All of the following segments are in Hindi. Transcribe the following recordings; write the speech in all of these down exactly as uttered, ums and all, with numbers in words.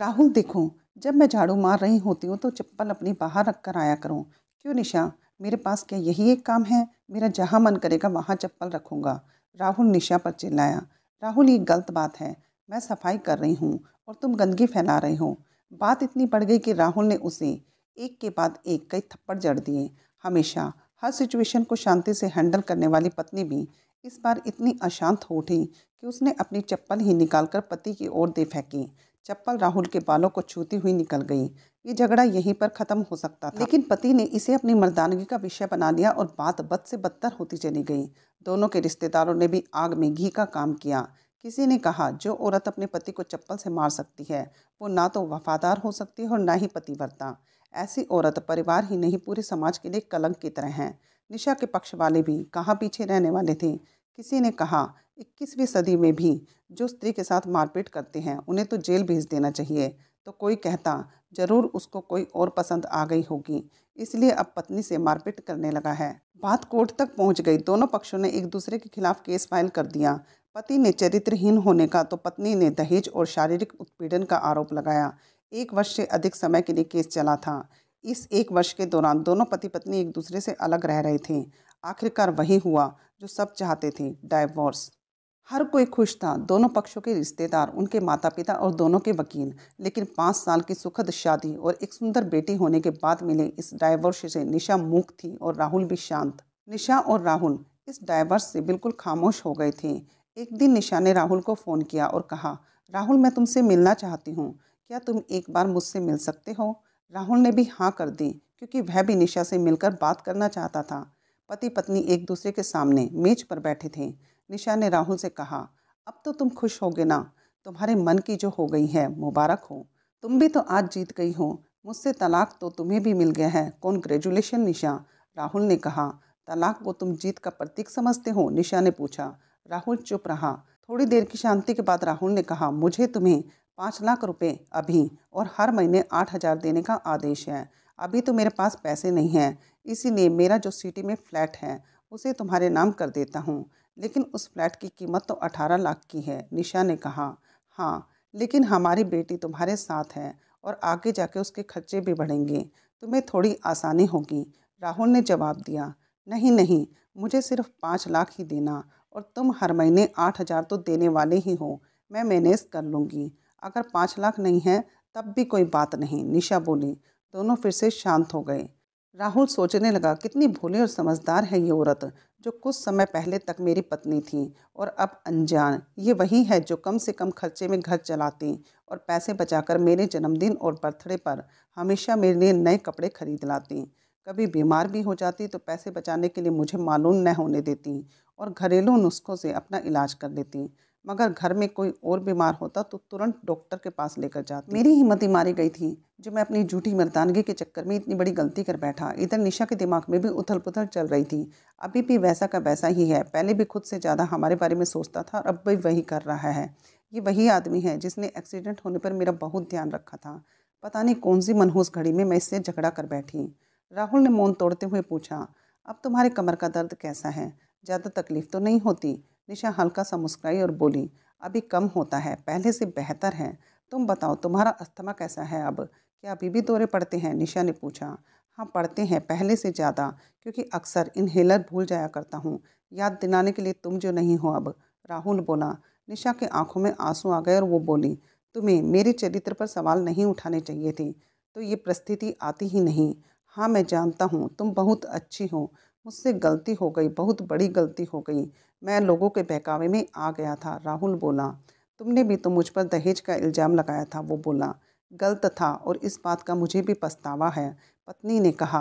राहुल देखो, जब मैं झाड़ू मार रही होती हूँ तो चप्पल अपनी बाहर रख कर आया करूँ। क्यों निशा, मेरे पास क्या यही एक काम है? मेरा जहाँ मन करेगा वहाँ चप्पल रखूँगा, राहुल निशा पर चिल्लाया। राहुल, ये गलत बात है, मैं सफाई कर रही हूँ और तुम गंदगी फैला रहे हो। बात इतनी बढ़ गई कि राहुल ने उसे एक के बाद एक कई थप्पड़ जड़ दिए। हमेशा हर सिचुएशन को शांति से हैंडल करने वाली पत्नी भी इस बार इतनी अशांत हो उठी कि उसने अपनी चप्पल ही निकालकर पति की ओर दे फेंकी। चप्पल राहुल के बालों को छूती हुई निकल गई। ये झगड़ा यहीं पर ख़त्म हो सकता था, लेकिन पति ने इसे अपनी मर्दानगी का विषय बना लिया और बात बद से बदतर होती चली गई। दोनों के रिश्तेदारों ने भी आग में घी का काम किया। किसी ने कहा, जो औरत अपने पति को चप्पल से मार सकती है वो ना तो वफादार हो सकती है और ना ही पतिव्रता। ऐसी औरत परिवार ही नहीं पूरे समाज के लिए कलंक की तरह है। निशा के पक्ष वाले भी कहाँ पीछे रहने वाले थे। किसी ने कहा, इक्कीसवीं सदी में भी जो स्त्री के साथ मारपीट करते हैं उन्हें तो जेल भेज देना चाहिए। तो कोई कहता, जरूर उसको कोई और पसंद आ गई होगी, इसलिए अब पत्नी से मारपीट करने लगा है। बात कोर्ट तक पहुंच गई। दोनों पक्षों ने एक दूसरे के खिलाफ केस फाइल कर दिया। पति ने चरित्रहीन होने का तो पत्नी ने दहेज और शारीरिक उत्पीड़न का आरोप लगाया। एक वर्ष से अधिक समय के लिए केस चला था। इस एक वर्ष के दौरान दोनों पति पत्नी एक दूसरे से अलग रह रहे थे। आखिरकार वही हुआ जो सब चाहते थे, डाइवोर्स। हर कोई खुश था, दोनों पक्षों के रिश्तेदार, उनके माता पिता और दोनों के वकील। लेकिन पाँच साल की सुखद शादी और एक सुंदर बेटी होने के बाद मिले इस डाइवोर्स से निशा मूक थी और राहुल भी शांत। निशा और राहुल इस डाइवोर्स से बिल्कुल खामोश हो गए थे। एक दिन निशा ने राहुल को फ़ोन किया और कहा, राहुल मैं तुमसे मिलना चाहती हूँ, क्या तुम एक बार मुझसे मिल सकते हो? राहुल ने भी हाँ कर दी, क्योंकि वह भी निशा से मिलकर बात करना चाहता था। पति पत्नी एक दूसरे के सामने मेज पर बैठे थे। निशा ने राहुल से कहा, अब तो तुम खुश होगे ना, तुम्हारे मन की जो हो गई है मुबारक हो, तुम भी तो आज जीत गई हो, मुझसे तलाक तो तुम्हें भी मिल गया है, कॉन्ग्रेचुलेशन निशा। राहुल ने कहा, तलाक को तुम जीत का प्रतीक समझते हो? निशा ने पूछा। राहुल चुप रहा। थोड़ी देर की शांति के बाद राहुल ने कहा, मुझे तुम्हें पाँच लाख रुपए अभी और हर महीने आठ हज़ार देने का आदेश है। अभी तो मेरे पास पैसे नहीं हैं, इसीलिए मेरा जो सिटी में फ्लैट है उसे तुम्हारे नाम कर देता हूँ, लेकिन उस फ्लैट की कीमत तो अठारह लाख की है। निशा ने कहा, हाँ लेकिन हमारी बेटी तुम्हारे साथ है और आगे जाके उसके खर्चे भी बढ़ेंगे, तुम्हें थोड़ी आसानी होगी। राहुल ने जवाब दिया, नहीं नहीं, मुझे सिर्फ पाँच लाख ही देना और तुम हर महीने आठ हज़ार तो देने वाले ही हो, मैं मैनेज कर लूँगी। अगर पाँच लाख नहीं है तब भी कोई बात नहीं, निशा बोली। दोनों फिर से शांत हो गए। राहुल सोचने लगा, कितनी भोली और समझदार है ये औरत, जो कुछ समय पहले तक मेरी पत्नी थी और अब अनजान। ये वही है जो कम से कम खर्चे में घर चलाती और पैसे बचाकर मेरे जन्मदिन और बर्थडे पर हमेशा मेरे लिए नए कपड़े खरीद लाती। कभी बीमार भी हो जाती तो पैसे बचाने के लिए मुझे मालूम न होने देती और घरेलू नुस्खों से अपना इलाज कर लेती, मगर घर में कोई और बीमार होता तो तुरंत डॉक्टर के पास लेकर जाती। मेरी हिम्मत ही मारी गई थी जो मैं अपनी झूठी मर्दानगी के चक्कर में इतनी बड़ी गलती कर बैठा। इधर निशा के दिमाग में भी उथल पुथल चल रही थी। अभी भी वैसा का वैसा ही है, पहले भी खुद से ज़्यादा हमारे बारे में सोचता था और अब भी वही कर रहा है। ये वही आदमी है जिसने एक्सीडेंट होने पर मेरा बहुत ध्यान रखा था। पता नहीं कौन सी मनहूस घड़ी में मैं इससे झगड़ा कर बैठी। राहुल ने मौन तोड़ते हुए पूछा, अब तुम्हारे कमर का दर्द कैसा है, ज़्यादा तकलीफ तो नहीं होती? निशा हल्का सा मुस्कुराई और बोली, अभी कम होता है, पहले से बेहतर है। तुम बताओ, तुम्हारा अस्थमा कैसा है अब, क्या अभी भी दौरे पड़ते हैं? निशा ने पूछा। हाँ पड़ते हैं, पहले से ज़्यादा, क्योंकि अक्सर इन्हेलर भूल जाया करता हूँ, याद दिलाने के लिए तुम जो नहीं हो अब, राहुल बोला। निशा के आंखों में आंसू आ गए और वो बोली, तुम्हें मेरे चरित्र पर सवाल नहीं उठाने चाहिए थे, तो ये परिस्थिति आती ही नहीं। हाँ मैं जानता हूँ तुम बहुत अच्छी हो, मुझसे गलती हो गई, बहुत बड़ी गलती हो गई, मैं लोगों के बहकावे में आ गया था, राहुल बोला। तुमने भी तो मुझ पर दहेज का इल्ज़ाम लगाया था, वो बोला। गलत था और इस बात का मुझे भी पछतावा है, पत्नी ने कहा।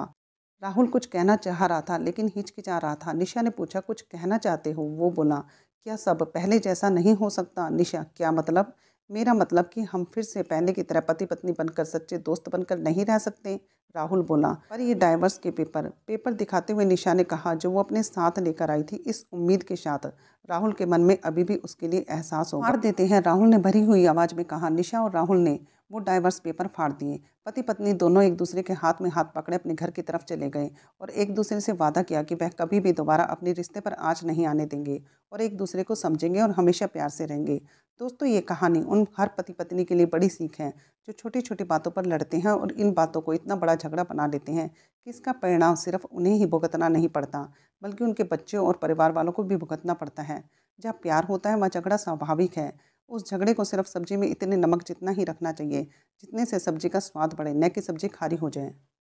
राहुल कुछ कहना चाह रहा था लेकिन हिचकिचा रहा था। निशा ने पूछा, कुछ कहना चाहते हो? वो बोला, क्या सब पहले जैसा नहीं हो सकता? निशा, क्या मतलब? मेरा मतलब कि हम फिर से पहले की तरह पति पत्नी बनकर, सच्चे दोस्त बनकर नहीं रह सकते, राहुल बोला। पर ये डाइवोर्स के पेपर पेपर दिखाते हुए निशा ने कहा, जो वो अपने साथ लेकर आई थी इस उम्मीद के साथ। राहुल के मन में अभी भी उसके लिए एहसास हो। मार देते हैं, राहुल ने भरी हुई आवाज़ में कहा। निशा और राहुल ने वो डाइवर्स पेपर फाड़ दिए। पति पत्नी दोनों एक दूसरे के हाथ में हाथ पकड़े अपने घर की तरफ चले गए और एक दूसरे से वादा किया कि वह कभी भी दोबारा अपने रिश्ते पर आँच नहीं आने देंगे और एक दूसरे को समझेंगे और हमेशा प्यार से रहेंगे। दोस्तों, ये कहानी उन हर पति पत्नी के लिए बड़ी सीख है जो छोटी छोटी बातों पर लड़ते हैं और इन बातों को इतना बड़ा झगड़ा बना लेते हैं कि इसका परिणाम सिर्फ उन्हें ही भुगतना नहीं पड़ता बल्कि उनके बच्चों और परिवार वालों को भी भुगतना पड़ता है। जहाँ प्यार होता है वहाँ झगड़ा स्वाभाविक है। उस झगड़े को सिर्फ सब्जी में इतने नमक जितना ही रखना चाहिए जितने से सब्जी का स्वाद बढ़े, न कि सब्जी खारी हो जाए।